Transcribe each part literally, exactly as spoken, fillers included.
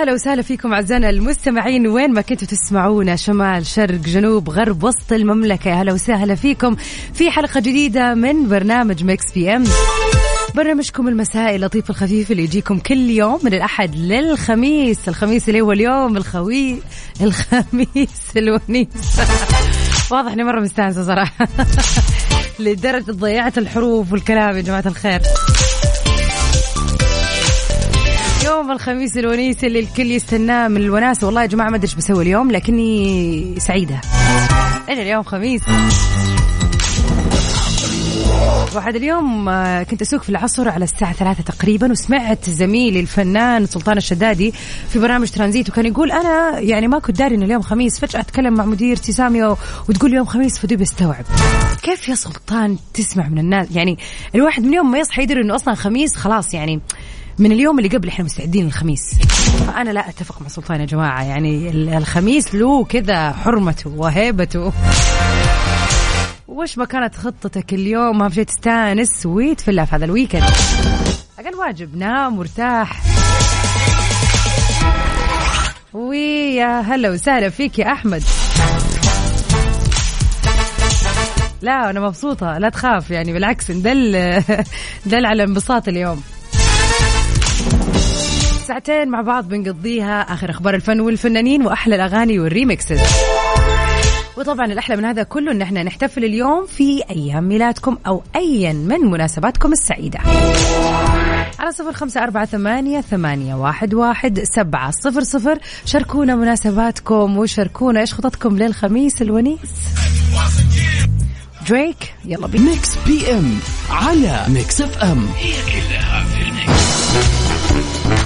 أهلا وسهلا فيكم أعزائنا المستمعين وين ما كنتوا تسمعونا، شمال شرق جنوب غرب وسط المملكة. أهلا وسهلا فيكم في حلقة جديدة من برنامج ميكس بي أم، برنامجكم المسائي اللطيف الخفيف اللي يجيكم كل يوم من الأحد للخميس. الخميس اللي هو اليوم الخوي الخميس الونيس. واضح إني مرة مستانسة صراحة لدرجة ضيعت الحروف والكلام. يا جماعة الخير، يوم الخميس الونيس اللي الكل يستناه من الوناسة. والله يا جماعة ما أدري إيش بسوي اليوم، لكني سعيدة أنا اليوم خميس. واحد اليوم كنت أسوق في العصر على الساعة ثلاثة تقريبا، وسمعت زميلي الفنان سلطان الشدادي في برنامج ترانزيت، وكان يقول أنا يعني ما كنت داري إنه اليوم خميس. فجأة أتكلم مع مديرتي سامية وتقول يوم خميس، فدوب استوعب كيف يا سلطان تسمع من الناس. يعني الواحد من يوم ما يصحى يدري إنه أصلا خميس، خلاص يعني من اليوم اللي قبل احنا مستعدين للخميس. فأنا لا أتفق مع سلطان يا جماعة، يعني الخميس له كذا حرمته وهيبته. وش ما كانت خطتك اليوم، أهم شيء تستانس وتفلح في هذا الويكند. أقل واجب نام وارتاح. ويا هلا وسهلا فيك يا أحمد. لا أنا مبسوطة، لا تخاف، يعني بالعكس ندل ندل على انبساط اليوم. ساعتين مع بعض بنقضيها، آخر أخبار الفن والفنانين وأحلى الأغاني والريمكسز. وطبعا الأحلى من هذا كله إن احنا نحتفل اليوم في أيام ميلادكم أو أيا من مناسباتكم السعيدة على صفر خمسة أربعة ثمانية ثمانية واحد واحد سبعة صفر صفر. شاركونا مناسباتكم وشاركونا إيش خططكم للخميس الونيس. دريك يلا بي ميكس بي أم على ميكس أف أم، هي كلها في الميكس.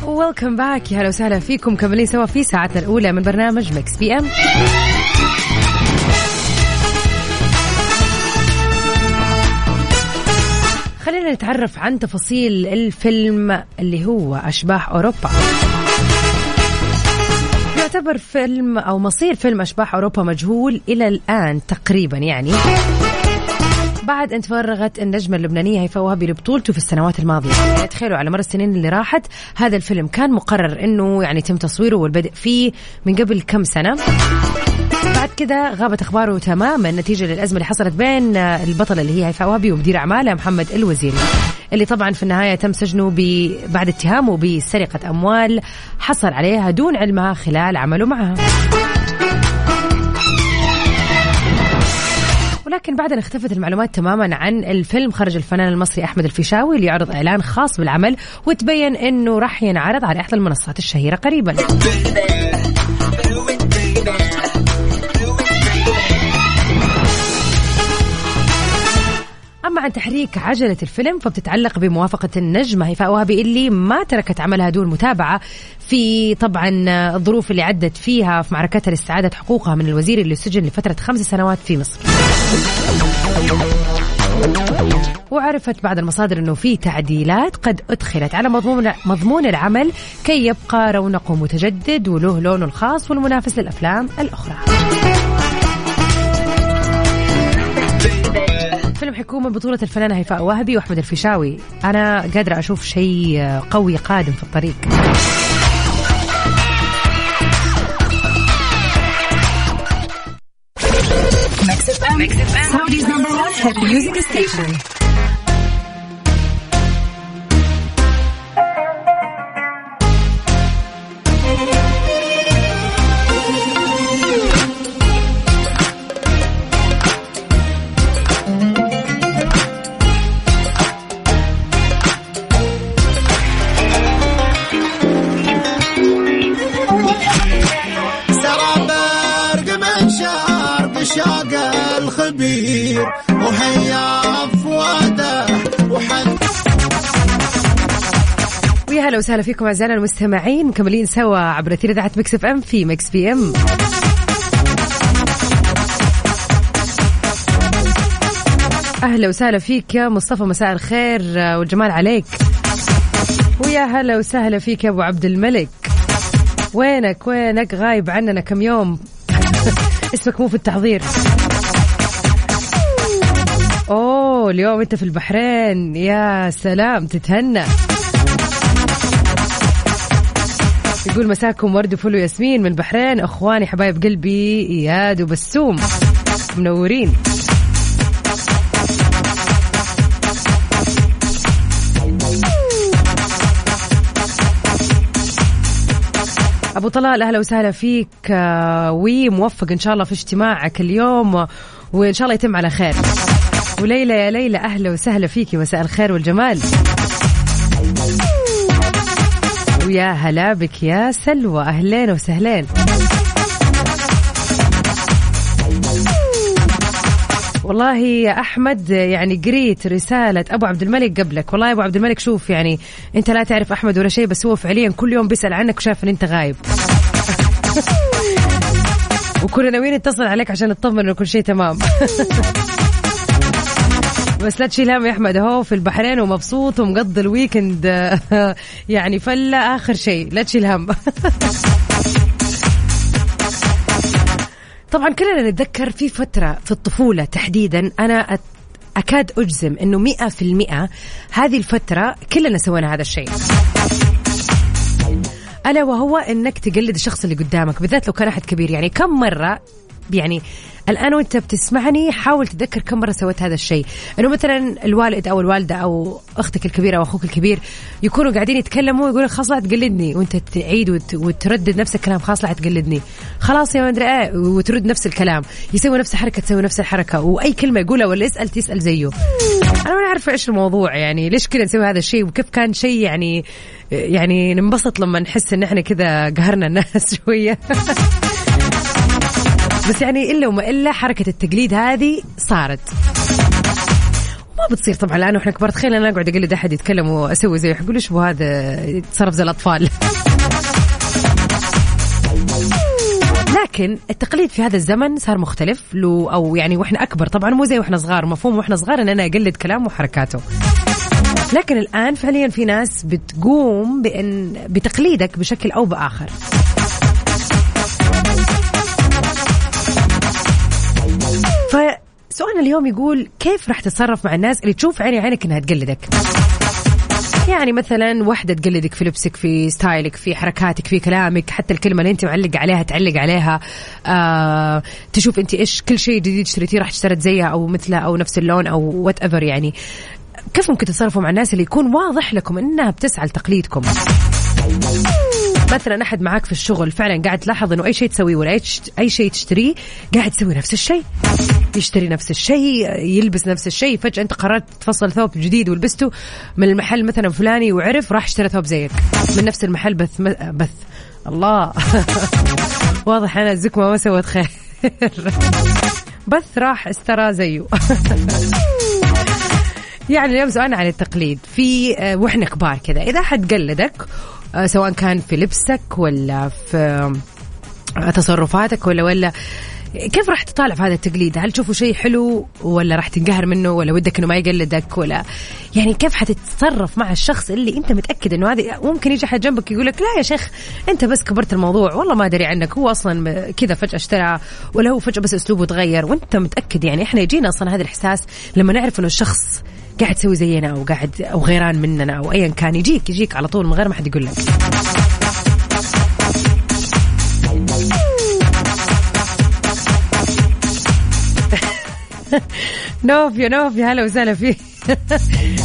ويلكم باك، يا هلا وسهلا فيكم. كملين سوا في ساعتنا الأولى من برنامج ميكس بي أم. خلينا نتعرف عن تفاصيل الفيلم اللي هو أشباح أوروبا. يعتبر فيلم أو مصير فيلم أشباح أوروبا مجهول إلى الآن تقريبا، يعني بعد أن تفرغت النجمة اللبنانية هيفاء وهبي لبطولته في السنوات الماضية. يعني تخيلوا على مر السنين اللي راحت، هذا الفيلم كان مقرر إنه يعني تم تصويره والبدء فيه من قبل كم سنة. بعد كذا غابت أخباره تماما نتيجة للأزمة اللي حصلت بين البطلة اللي هي هيفاء وهبي ومدير أعمالها محمد الوزير، اللي طبعا في النهاية تم سجنه بعد اتهامه بسرقة أموال حصل عليها دون علمها خلال عمله معها. ولكن بعد أن اختفت المعلومات تماما عن الفيلم، خرج الفنان المصري أحمد الفيشاوي ليعرض إعلان خاص بالعمل، وتبين أنه راح ينعرض على إحدى المنصات الشهيرة قريبا. أما عن تحريك عجلة الفيلم فبتتعلق بموافقة النجمة هيفاء وهبي اللي ما تركت عملها دون متابعة في طبعا الظروف اللي عدت فيها في معركتها لاستعادة حقوقها من الوزير اللي سجن لفترة خمس سنوات في مصر. وعرفت بعض المصادر أنه في تعديلات قد أدخلت على مضمون مضمون العمل كي يبقى رونقه متجدد وله لونه الخاص والمنافس للأفلام الأخرى. فيلم حكومة بطولة الفنانة هيفاء وهبي وأحمد الفيشاوي، أنا قادرة أشوف شيء قوي قادم في الطريق. كبير وهيا فواده وحد. ويا هلا وسهلا فيكم اعزائنا المستمعين، مكملين سوا عبر أثير إذاعة مكس اف ام في مكس بي ام. اهلا وسهلا فيك يا مصطفى، مساء الخير والجمال عليك. ويا هلا وسهلا فيك يا ابو عبد الملك، وينك وينك غايب عننا كم يوم. اسمك مو في التحضير. اوه اليوم انت في البحرين، يا سلام تتهنى. يقول مساكم ورد وفل وياسمين من البحرين، اخواني حبايب قلبي اياد وبسوم، منورين. أبو طلال أهلا وسهلا فيك، وموفق إن شاء الله في اجتماعك اليوم، وإن شاء الله يتم على خير. وليلى يا ليلى أهلا وسهلا فيك، مساء الخير والجمال. ويا هلا بك يا سلوى، أهلين وسهلين. والله يا أحمد يعني قريت رسالة أبو عبد الملك قبلك، والله يا أبو عبد الملك شوف يعني أنت لا تعرف أحمد ولا شيء، بس هو فعليا كل يوم بيسأل عنك وشاف أن أنت غايب. وكنا ناويين نتصل عليك عشان نطمن أن كل شيء تمام. بس لا تشيل هم يا أحمد، هو في البحرين ومبسوط ومقضي الويكند. يعني فلا آخر شيء لا تشيل هم. طبعا كلنا نتذكر في فترة في الطفولة تحديدا، أنا أكاد أجزم أنه مئة في المئة هذه الفترة كلنا سوينا هذا الشيء، ألا وهو أنك تقلد الشخص اللي قدامك، بالذات لو كان أحد كبير. يعني كم مرة يعني الآن وأنت بتسمعني حاول تتذكر كم مرة سويت هذا الشيء، أنه مثلا الوالد أو الوالدة أو أختك الكبيرة أو أخوك الكبير يكونوا قاعدين يتكلموا ويقولوا خلاص لا تقلدني، وأنت تعيد وت... وتردد نفس الكلام، خلاص لا تقلدني، خلاص يا مدري إيه، وترد نفس الكلام، يسوي نفس الحركة تسوي نفس الحركة، وأي كلمة يقولها ولا يسأل تسأل زيه. أنا ما أعرف إيش الموضوع، يعني ليش كنا نسوي هذا الشيء، وكيف كان شيء يعني يعني ننبسط لما نحس إن إحنا كذا قهرنا الناس شوية. بس يعني إلا وما إلا حركة التقليد هذه صارت وما بتصير طبعا الآن وإحنا كبرت. خلينا أنا أقعد أقلد أحد يتكلم وأسوي زيه، يقول إيش بو هذا يتصرف زي الأطفال. لكن التقليد في هذا الزمن صار مختلف له، أو يعني وإحنا أكبر طبعا، مو زي وإحنا صغار، مفهوم وإحنا صغار أن أنا أقلد كلامه وحركاته. لكن الآن فعليا في ناس بتقوم بأن بتقليدك بشكل أو بآخر. فسؤالنا اليوم يقول كيف راح تتصرف مع الناس اللي تشوف عيني عينك انها تقلدك؟ يعني مثلا واحدة تقلدك في لبسك، في ستايلك، في حركاتك، في كلامك، حتى الكلمة اللي انت معلق عليها تعلق عليها. آه تشوف انت ايش كل شيء جديد شريتيه راح تشتري زيها او مثلها او نفس اللون او whatever. يعني كيف ممكن تتصرفوا مع الناس اللي يكون واضح لكم انها بتسعى لتقليدكم؟ مثلا أحد معاك في الشغل فعلا قاعد تلاحظ أنه أي شيء تسويه ولا أي شيء تشتريه قاعد تسوي نفس الشيء، يشتري نفس الشيء، يلبس نفس الشيء. فجأة أنت قررت تفصل ثوب جديد ولبسته من المحل مثلا فلاني، وعرف راح اشتري ثوب زيك من نفس المحل. بث بث الله. واضح أنا الزكمة ما سوت خير. بث راح استرى زيه. يعني اليوم سؤالنا عن التقليد في وإحنا كبار كذا، إذا حد قلدك سواء كان في لبسك ولا في تصرفاتك ولا ولا كيف راح تطالع في هذا التقليد؟ هل تشوفه شيء حلو ولا راح تنقهر منه ولا ودك انه ما يقلدك؟ ولا يعني كيف حتتصرف مع الشخص اللي انت متأكد انه هذا؟ ممكن يجي حد جنبك يقولك لا يا شيخ انت بس كبرت الموضوع، والله ما ادري عنك، هو اصلا كذا فجأة اشترى، ولا هو فجأة بس اسلوبه تغير وانت متأكد. يعني احنا يجينا اصلا هذا الاحساس لما نعرف انه الشخص قاعد تسوي زينا أو قاعد أو غيران مننا أو أيا كان، يجيك يجيك على طول من غير ما حد يقول لك. نوفي نوفي هلا وسهلا فيه.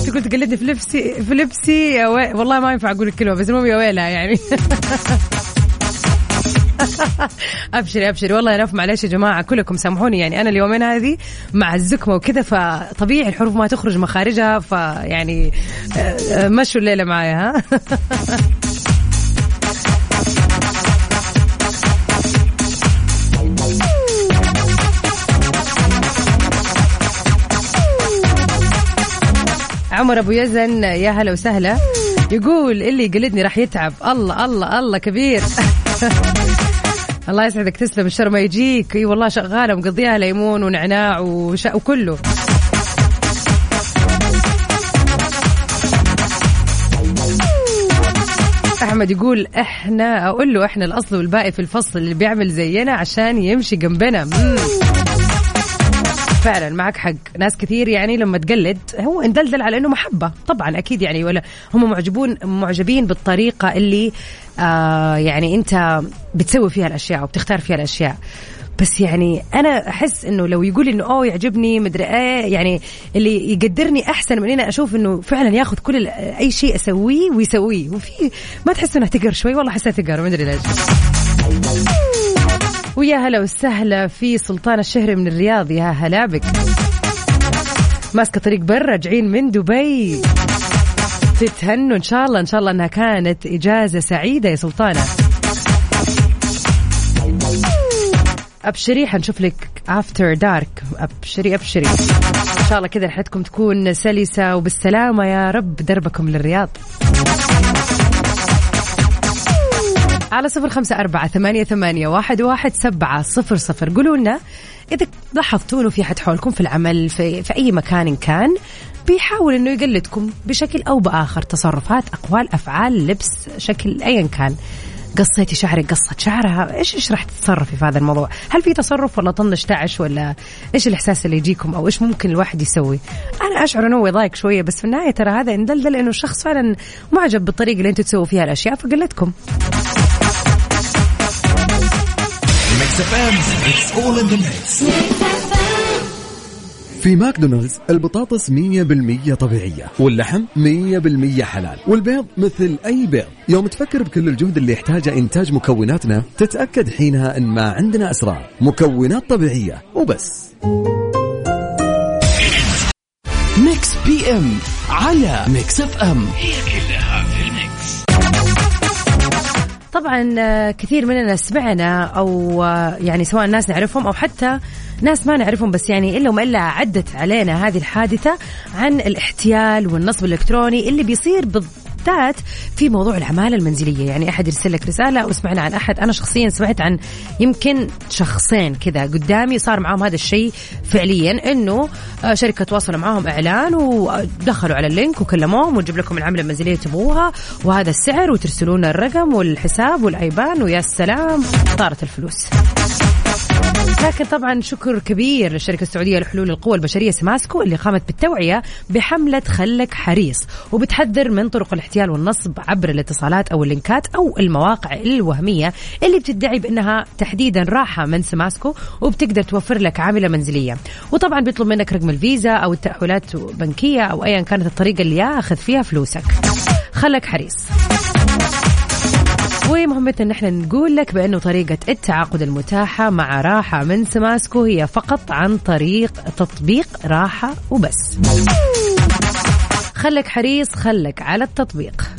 تقول تقلدني في لبسي في لبسي والله ما ينفع أقول الكلمة، بس المهم يا ويلها يعني. أبشري أبشري والله يا نوف، معلش يا جماعة كلكم سامحوني، يعني أنا اليومين هذه مع الزكمة وكذا فطبيعي الحروف ما تخرج مخارجها، فيعني مشوا الليلة معايا ها. عمر أبو يزن يا هلا وسهلا، يقول اللي يقلدني راح يتعب. الله الله الله كبير. الله يسعدك، تسلم، الشر ما يجيك. اي والله شغاله مقضيها ليمون ونعناع وش... وكله. احمد يقول احنا اقول له احنا الاصل والباقي في الفصل، اللي بيعمل زينا عشان يمشي جنبنا. مم. فعلا معك حق، ناس كثير يعني لما تقلد هو اندلدل على انه محبه طبعا اكيد يعني، ولا هم معجبون معجبين بالطريقه اللي آه يعني انت بتسوي فيها الاشياء وبتختار فيها الاشياء. بس يعني انا احس انه لو يقول انه اوه يعجبني مدري ايه، يعني اللي يقدرني احسن من انا اشوف انه فعلا ياخذ كل اي شيء اسويه ويسويه. وفي ما تحس انه تقر شوي؟ والله حسيت تقر ما ادري ليش. ويا هلا وسهلا في سلطان الشهري من الرياض، يا هلا بك، ماسكه طريق برا راجعين من دبي، تتهنوا ان شاء الله، ان شاء الله انها كانت اجازه سعيده يا سلطانه. ابشري حنشوف لك افتر دارك، ابشري ابشري ان شاء الله كذا رحلتكم تكون سلسه وبالسلامه يا رب، دربكم للرياض. على صفر خمسة أربعة ثمانية ثمانية واحد واحد سبعة صفر صفر قولوا لنا إذا لاحظتوا إنه في حد حولكم في العمل في, في أي مكان إن كان بيحاول إنه يقلدكم بشكل أو بآخر، تصرفات، أقوال، أفعال، لبس، شكل، أيا كان. قصيتي شعرك، قصت شعرها، إيش إيش راح تتصرفي في هذا الموضوع؟ هل في تصرف ولا طنش تعش ولا إيش الإحساس اللي يجيكم أو إيش ممكن الواحد يسوي؟ أنا أشعر إنه يضايق شوية، بس في النهاية ترى هذا اندلدل إنه الشخص فعلا معجب بالطريقة اللي أنتوا تسووا فيها الأشياء فقلدكم. في ماكدونالدز البطاطس مية بالمية طبيعية، واللحم مية بالمية حلال، والبيض مثل أي بيض. يوم تفكر بكل الجهد اللي يحتاجه إنتاج مكوناتنا تتأكد حينها إن ما عندنا أسرار، مكونات طبيعية وبس. ميكس بي ام على ميكس اف ام، هي كلها في الميكس. طبعا كثير مننا سمعنا أو يعني سواء ناس نعرفهم أو حتى ناس ما نعرفهم، بس يعني إلا وما إلا عدت علينا هذه الحادثة عن الاحتيال والنصب الإلكتروني اللي بيصير بالذات في موضوع العمالة المنزلية. يعني أحد يرسل لك رسالة، وسمعنا عن أحد، أنا شخصيا سمعت عن يمكن شخصين كذا قدامي صار معهم هذا الشيء فعليا، إنه شركة تواصل معهم إعلان ودخلوا على اللينك وكلموهم ونجيب لكم العملة المنزلية تبوها وهذا السعر وترسلون الرقم والحساب والأيبان، ويا السلام طارت الفلوس. لكن طبعا شكر كبير للشركة السعودية لحلول القوى البشرية سماسكو اللي قامت بالتوعية بحملة خلك حريص، وبتحذر من طرق الاحتيال والنصب عبر الاتصالات أو اللينكات أو المواقع الوهمية اللي بتدعي بأنها تحديدا راحة من سماسكو وبتقدر توفر لك عاملة منزلية. وطبعا بيطلب منك رقم الفيزا أو التحويلات بنكية أو أيا كانت الطريقة اللي ياخذ فيها فلوسك. خلك حريص. ومهمتنا نحن نقول لك بأنه طريقة التعاقد المتاحة مع راحة من سماسكو هي فقط عن طريق تطبيق راحة وبس. خلك حريص، خلك على التطبيق.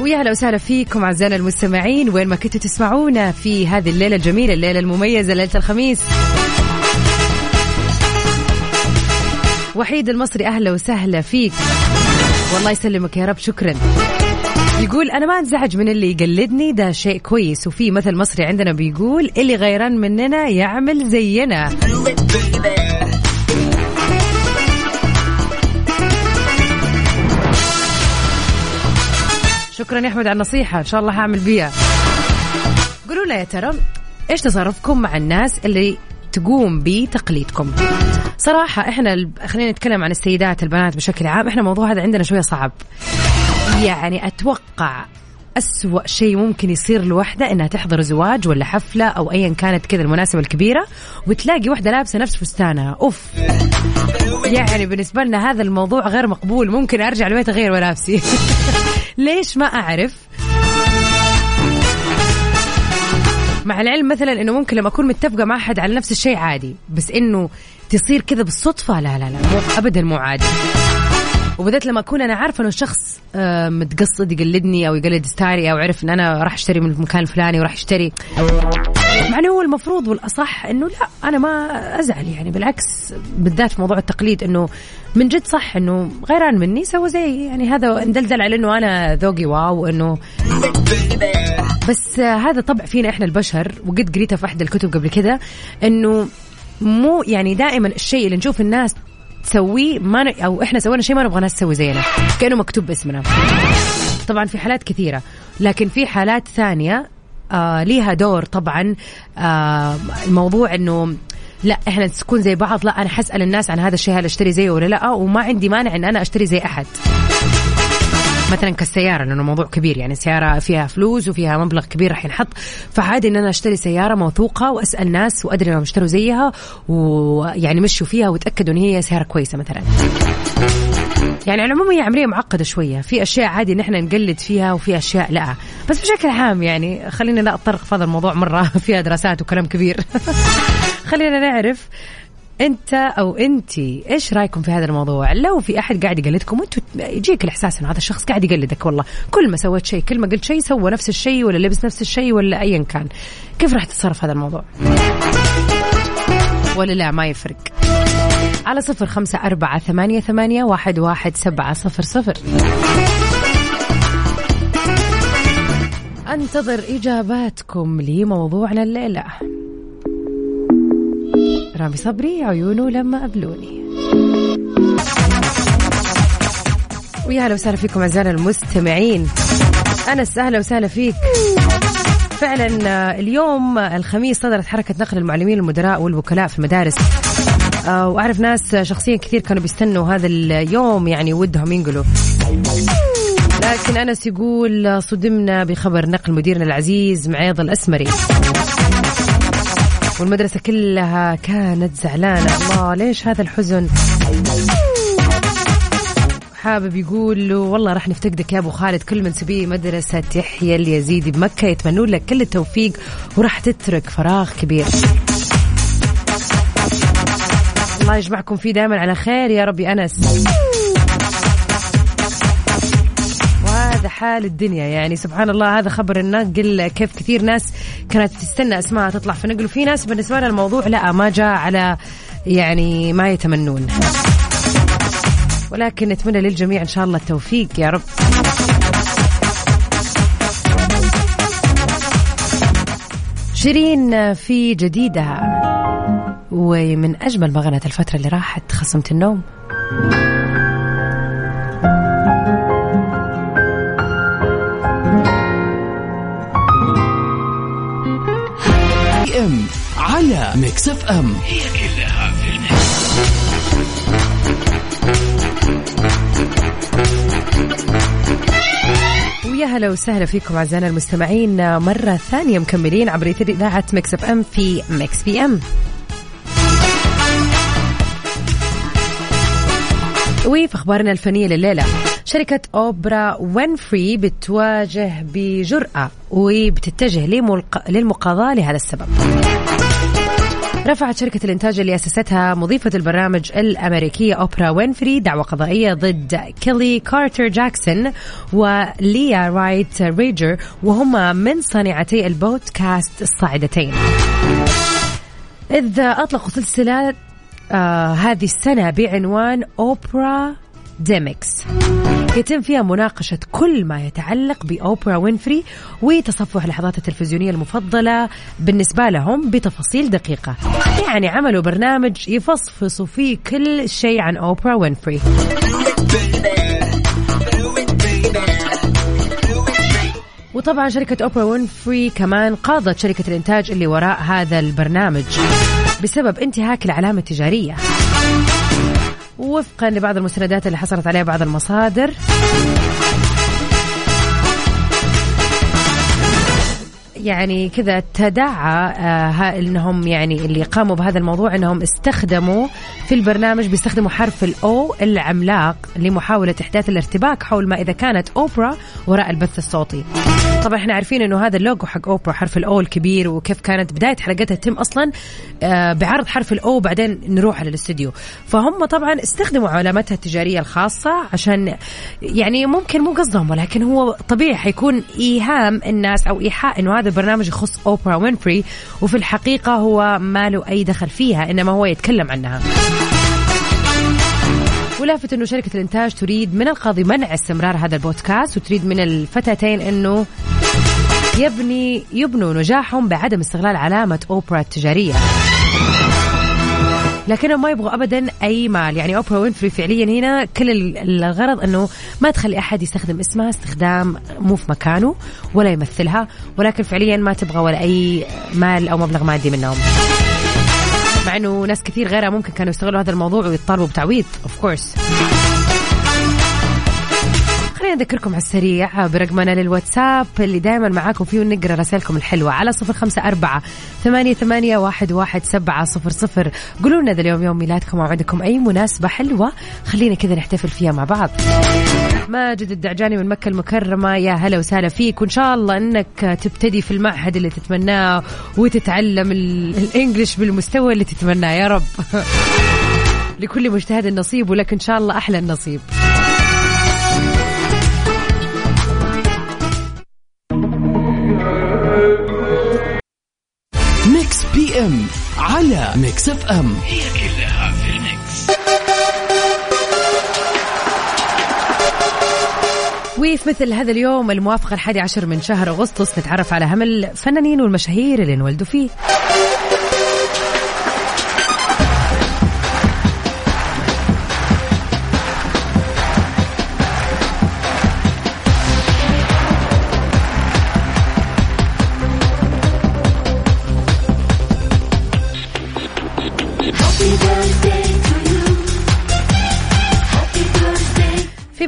ويا هلا وسهلا فيكم أعزائنا المستمعين وين ما كنتوا تسمعونا في هذه الليلة الجميلة، الليلة المميزة، ليلة الخميس. وحيد المصري أهلا وسهلا فيك، والله يسلمك يا رب، شكرا. يقول أنا ما أنزعج من اللي يقلدني، ده شيء كويس. وفي مثل مصري عندنا بيقول اللي غيران مننا يعمل زينا. شكرا يا أحمد على النصيحة، إن شاء الله هعمل بيها. قولوا لنا يا ترى إيش تصرفكم مع الناس اللي تقوم بتقليدكم؟ صراحة إحنا خلينا نتكلم عن السيدات، البنات بشكل عام، إحنا موضوع هذا عندنا شوية صعب. يعني أتوقع أسوأ شيء ممكن يصير لوحدة إنها تحضر زواج ولا حفلة أو أيا كانت كذا المناسبة الكبيرة وتلاقي وحدة لابسة نفس فستانها، أوف، يعني بالنسبة لنا هذا الموضوع غير مقبول. ممكن أرجع البيت أغير ملابسي. ليش ما أعرف، مع العلم مثلا إنه ممكن لما أكون متفقة مع أحد على نفس الشيء عادي، بس إنه تصير كذا بالصدفة لا لا لا أبدا مو عادي. وبدأت لما أكون أنا عارفة إنه الشخص متقصد يقلدني أو يقلد ستايلي أو عرف إن أنا راح أشتري من المكان الفلاني وراح أشتري، مع إنه هو المفروض والأصح إنه لا، أنا ما أزعل يعني، بالعكس بالذات في موضوع التقليد إنه من جد صح إنه غيران مني سوى زي يعني، هذا ندلدل على إنه أنا ذوقي واو إنه، بس هذا طبع فينا إحنا البشر. وقد قريتها في أحد الكتب قبل كده إنه مو يعني دائما الشيء اللي نشوف الناس تسويه ما ن... أو إحنا سوينا شيء ما نبغى ناس تسوي زينا كأنه مكتوب باسمنا، طبعا في حالات كثيرة، لكن في حالات ثانية آه ليها دور طبعا آه الموضوع إنه لا إحنا نكون زي بعض، لا أنا حسأل الناس عن هذا الشيء هل أشتري زيه ولا لا، وما عندي مانع إن أنا أشتري زي أحد، مثلا كالسيارة لأنه موضوع كبير يعني، سيارة فيها فلوس وفيها مبلغ كبير راح ينحط، فعادي إن أنا أشتري سيارة موثوقة وأسأل ناس وأدري إنهم اشتروا زيها ويعني مشوا فيها وتأكدوا إن هي سيارة كويسة مثلا. يعني على العموم هي عملية معقدة شوية، في أشياء عادي إن إحنا نقلد فيها وفي أشياء لا، بس بشكل عام يعني خلينا لا أتطرق في هذا الموضوع مرة فيها دراسات وكلام كبير. خلينا نعرف انت او انتي ايش رايكم في هذا الموضوع. لو في احد قاعد يقلدكم وانتوا يجيك الاحساس ان هذا الشخص قاعد يقلدك، والله كل ما سويت شيء كل ما قلت شيء سوى نفس الشيء ولا لبس نفس الشيء ولا ايا كان، كيف راح تتصرف هذا الموضوع؟ ولا لا ما يفرق؟ على صفر خمسة أربعة ثمانية ثمانية واحد واحد سبعة صفر صفر. انتظر اجاباتكم لموضوعنا الليلة. رامي صبري عيونه لما قبلوني. ويا هلا وسهلا فيكم أعزائنا المستمعين. أنا سهلا وسهلا فيك. فعلا اليوم الخميس صدرت حركة نقل المعلمين المدراء والوكلاء في المدارس، وأعرف ناس شخصيا كثير كانوا بيستنوا هذا اليوم يعني ودهم ينقلوا، لكن أنس يقول صدمنا بخبر نقل مديرنا العزيز معيض الأسمري والمدرسة كلها كانت زعلانة. الله ليش هذا الحزن؟ حابب يقول له والله راح نفتقدك يا أبو خالد، كل من سبيه مدرسة يحيى اليزيدي بمكة يتمنون لك كل التوفيق وراح تترك فراغ كبير. الله يجمعكم فيه دائما على خير يا ربي أنس. هذا حال الدنيا يعني سبحان الله، هذا خبر النقل كيف كثير ناس كانت تستنى اسمها تطلع في نقل، وفي ناس بالنسبة لها الموضوع لا ما جاء على يعني ما يتمنون، ولكن نتمنى للجميع إن شاء الله التوفيق يا رب. شيرين في جديدها، ومن أجمل ما غنت الفترة اللي راحت خصمة النوم. على ميكس اف ام هي كلها في الميكس. ويا هلا وسهلا فيكم اعزائنا المستمعين مره ثانيه، مكملين عبر اذاعه ميكس اف ام في ميكس بي ام. وفي اخبارنا الفنيه لليله، شركة أوبرا وينفري بتواجه بجرأة وبتتجه للمقاضاة لهذا السبب. رفعت شركة الإنتاج اللي أسستها مضيفة البرنامج الأمريكية أوبرا وينفري دعوى قضائية ضد كيلي كارتر جاكسون وليا رايت ريجر، وهما من صانعتي البودكاست الصاعدتين، إذ أطلقوا سلسلة آه هذه السنة بعنوان أوبرا ديمكس، يتم فيها مناقشة كل ما يتعلق بأوبرا وينفري وتصفح لحظاتها التلفزيونية المفضلة بالنسبة لهم بتفاصيل دقيقة. يعني عملوا برنامج يفصفصوا فيه كل شيء عن أوبرا وينفري. وطبعا شركة أوبرا وينفري كمان قاضت شركة الإنتاج اللي وراء هذا البرنامج بسبب انتهاك العلامة التجارية، وفقا لبعض المستندات اللي حصلت عليها بعض المصادر، يعني كذا تدعى آه انهم يعني اللي قاموا بهذا الموضوع انهم استخدموا في البرنامج بيستخدموا حرف الأو العملاق لمحاولة إحداث الارتباك حول ما إذا كانت أوبرا وراء البث الصوتي. طبعا احنا عارفين انه هذا اللوجو حق أوبرا حرف الأو الكبير، وكيف كانت بداية حلقتها تتم اصلا آه بعرض حرف الأو بعدين نروح للاستوديو، فهم طبعا استخدموا علامتها التجارية الخاصة عشان يعني ممكن مو قصدهم، ولكن هو طبيعي حيكون إيهام الناس أو إيحاء انه هذا البرنامج يخص أوبرا وينفري، وفي الحقيقة هو ما له أي دخل فيها إنما هو يتكلم عنها. ولافت أنه شركة الإنتاج تريد من القاضي منع استمرار هذا البودكاست، وتريد من الفتاتين أنه يبني يبنوا نجاحهم بعدم استغلال علامة أوبرا التجارية، لكنهم ما يبغوا أبدا أي مال. يعني أوبرا وينفري فعليا هنا كل الغرض أنه ما تخلي أحد يستخدم اسمها استخدام مو في مكانه ولا يمثلها، ولكن فعليا ما تبغى ولا أي مال أو مبلغ مادي منهم، مع أنه ناس كثير غيرها ممكن كانوا يستغلوا هذا الموضوع ويطالبوا بتعويض of course. خلينا نذكركم على السريع برقمنا للواتساب اللي دائما معاكم فيه ونقرأ رسائلكم الحلوة على صفر خمسة أربعة ثمانية ثمانية واحد واحد سبعة صفر صفر. قولوا لنا ذا اليوم يوم ميلادكم أو عندكم أي مناسبة حلوة، خلينا كذا نحتفل فيها مع بعض. ماجد الدعجاني من مكة المكرمة، يا هلا وسهلا فيك، وإن شاء الله أنك تبتدي في المعهد اللي تتمناه وتتعلم الإنجليش بالمستوى اللي تتمناه يا رب. لكل مجتهد النصيب، ولك إن شاء الله أحلى النصيب. ميكس بي ام على ميكس اف ام، هي كلها في الميكس. وفي مثل هذا اليوم الموافق الحادي عشر من شهر أغسطس نتعرف على هم الفنانين والمشاهير اللي انولدوا فيه.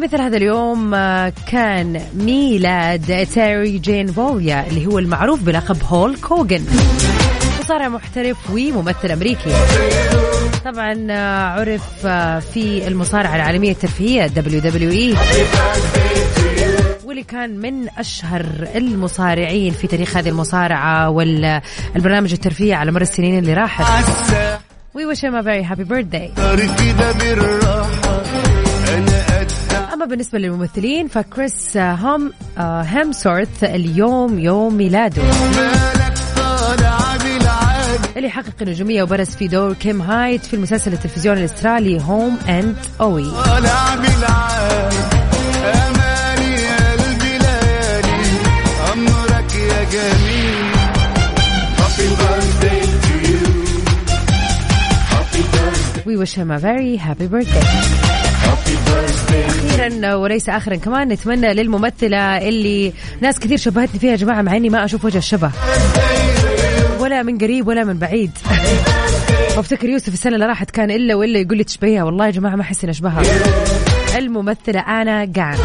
مثل هذا اليوم كان ميلاد تيري جين فوليا اللي هو المعروف بلقب هول كوجن، مصارع محترف وممثل أمريكي. طبعا عرف في المصارعة العالمية الترفيهية دبليو دبليو إي، واللي كان من أشهر المصارعين في تاريخ هذه المصارعة والبرنامج الترفيهي على مر السنين اللي راحت. We wish him a very happy birthday. أما بالنسبة للممثلين فكريس هم هامسورث اليوم يوم ميلاده، اللي حقق نجومية وبرز في دور كيم هايت في المسلسل التلفزيوني الأسترالي هوم أند أوي. We wish him a very happy birthday. أخيرا وليس آخرا كمان نتمنى للممثلة اللي ناس كثير شبهتني فيها يا جماعة، مع أني ما أشوف وجه الشبه ولا من قريب ولا من بعيد، وافتكر يوسف السنة اللي راحت كان إلا وإلا يقول لي تشبهيها، والله يا جماعة ما أحس إن أشبهها، الممثلة آنا جان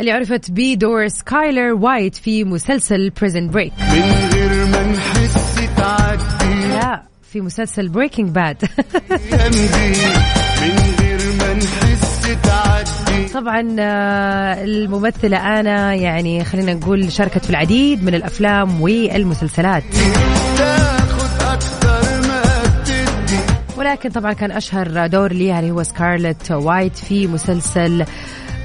اللي عرفت بدور سكايلر وايت في مسلسل بريزن بريك، لا في مسلسل بريكنج باد. طبعا الممثلة أنا يعني خلينا نقول شاركت في العديد من الأفلام والمسلسلات، ولكن طبعا كان أشهر دور ليها اللي هو سكارلت وايت في مسلسل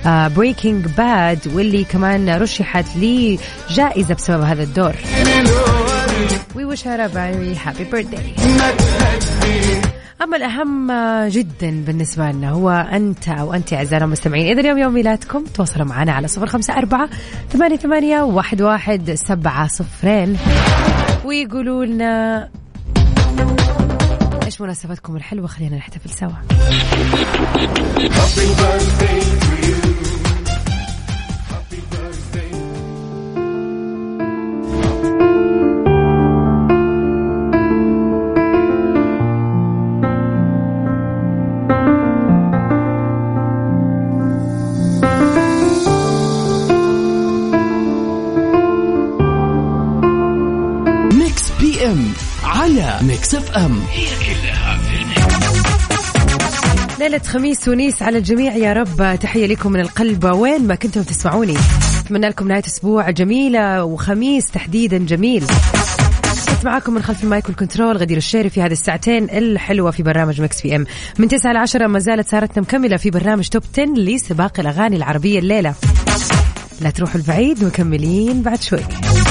بريكنج باد، واللي كمان رشحت لجائزة بسبب هذا الدور. We wish her a very happy birthday. أما الأهم جدا بالنسبة لنا هو أنت أو أنت أعزائنا المستمعين، إذا اليوم يوم ميلادكم تواصلوا معنا على صفر خمسة أربعة ثمانية ثمانية واحد واحد سبعة صفرين ويقولوا لنا إيش مناسبتكم الحلوة، خلينا نحتفل سوا. على ميكس اف ام، هي كلها في الميكس. ليلة خميس ونيس على الجميع يا رب، تحية لكم من القلب وين ما كنتم تسمعوني. أتمنى لكم نهاية أسبوع جميلة وخميس تحديدا جميل. كنت معاكم من خلف المايك والكنترول غدير الشهري في هذه الساعتين الحلوة في برنامج مكس بي ام من تسعة لعشرة. ما زالت سهرتنا مكملة في برنامج توب عشرة لسباق الأغاني العربية الليلة، لا تروحوا البعيد مكملين بعد شوي.